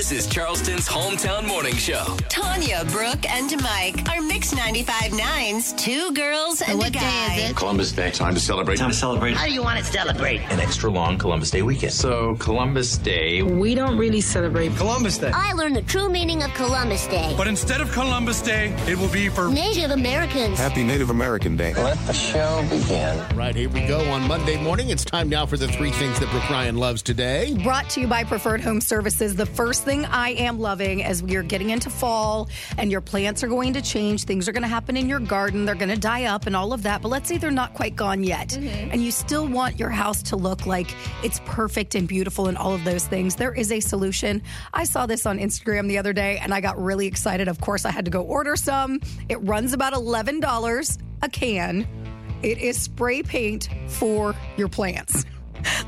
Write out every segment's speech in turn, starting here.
This is Charleston's hometown morning show. Tanya, Brooke, and Mike are Mix 95-9's Two Girls and a Guy. What day is it? Columbus Day. Time to celebrate. Time to celebrate. How do you want to celebrate? An extra long Columbus Day weekend. So, Columbus Day. We don't really celebrate Columbus Day. I learned the true meaning of Columbus Day. But instead of Columbus Day, it will be for Native Americans. Happy Native American Day. Let the show begin. Right, here we go on Monday morning. It's time now for the three things that Brooke Ryan loves today. Brought to you by Preferred Home Services. The first thing I am loving as we are getting into fall and your plants are going to change, things are going to happen in your garden, they're going to die up and all of that, but let's say they're not quite gone yet. Mm-hmm. And you still want your house to look like it's perfect and beautiful and all of those things. There is a solution. I saw this on Instagram the other day and I got really excited. Of course, I had to go order some. It runs about $11 a can. It is spray paint for your plants.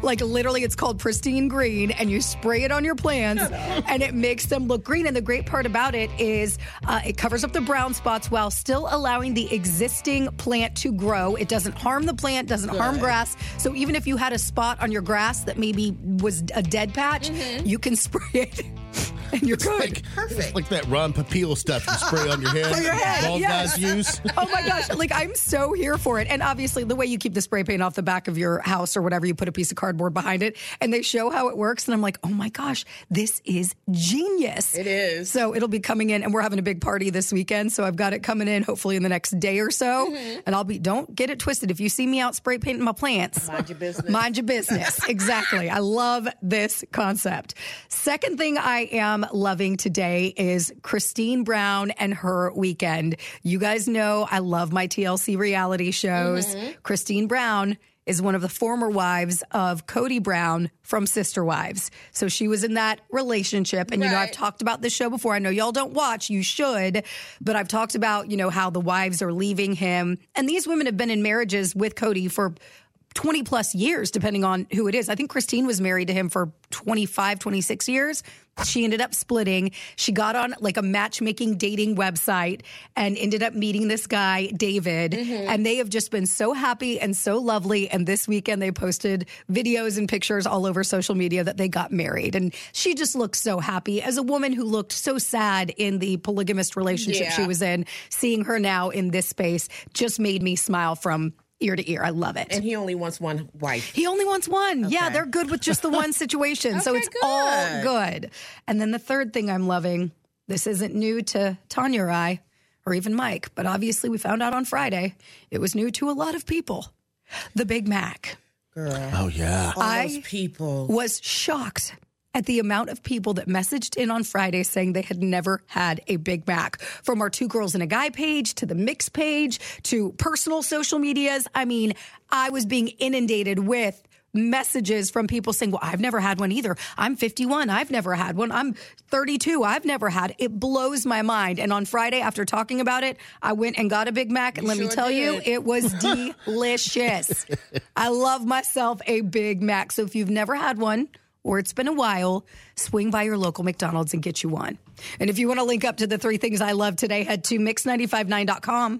Like, literally, it's called Pristine Green, and you spray it on your plants, and it makes them look green. And the great part about it is it covers up the brown spots while still allowing the existing plant to grow. It doesn't harm the plant, doesn't harm grass. So even if you had a spot on your grass that maybe was a dead patch, you can spray it. And you're good. It's like that Ron Popeil stuff you spray on your head. On your head, bald guys use. Oh, my gosh. Like, I'm so here for it. And obviously, the way you keep the spray paint off the back of your house or whatever, you put a piece of cardboard behind it, and they show how it works. And I'm like, oh, my gosh, this is genius. It is. So it'll be coming in, and we're having a big party this weekend. So I've got it coming in, hopefully, in the next day or so. Mm-hmm. And don't get it twisted. If you see me out spray painting my plants. Mind your business. Mind your business. Exactly. I love this concept. Second thing I am loving today is Christine Brown and her weekend. You guys know I love my TLC reality shows. Mm-hmm. Christine Brown is one of the former wives of Cody Brown from Sister Wives. So she was in that relationship. And, you know, I've talked about this show before. I know y'all don't watch. You should. But I've talked about, you know, how the wives are leaving him. And these women have been in marriages with Cody for 20 plus years, depending on who it is. I think Christine was married to him for 25, 26 years. She ended up splitting. She got on like a matchmaking dating website and ended up meeting this guy, David. Mm-hmm. And they have just been so happy and so lovely. And this weekend they posted videos and pictures all over social media that they got married. And she just looked so happy as a woman who looked so sad in the polygamist relationship she was in. Seeing her now in this space just made me smile from ear to ear. I love it. And he only wants one wife. He only wants one. Okay. Yeah, they're good with just the one situation. So it's good. All good. And then the third thing I'm loving, this isn't new to Tanya or I, or even Mike, but obviously we found out on Friday, it was new to a lot of people. The Big Mac. Girl. Oh, yeah. All those people. I was shocked at the amount of people that messaged in on Friday saying they had never had a Big Mac. From our Two Girls and a Guy page, to the Mix page, to personal social medias. I mean, I was being inundated with messages from people saying, well, I've never had one either. I'm 51. I've never had one. I'm 32. I've never had. It blows my mind. And on Friday, after talking about it, I went and got a Big Mac. And let me tell you, it was delicious. I love myself a Big Mac. So if you've never had one, or it's been a while, swing by your local McDonald's and get you one. And if you want to link up to the three things I love today, head to mix959.com.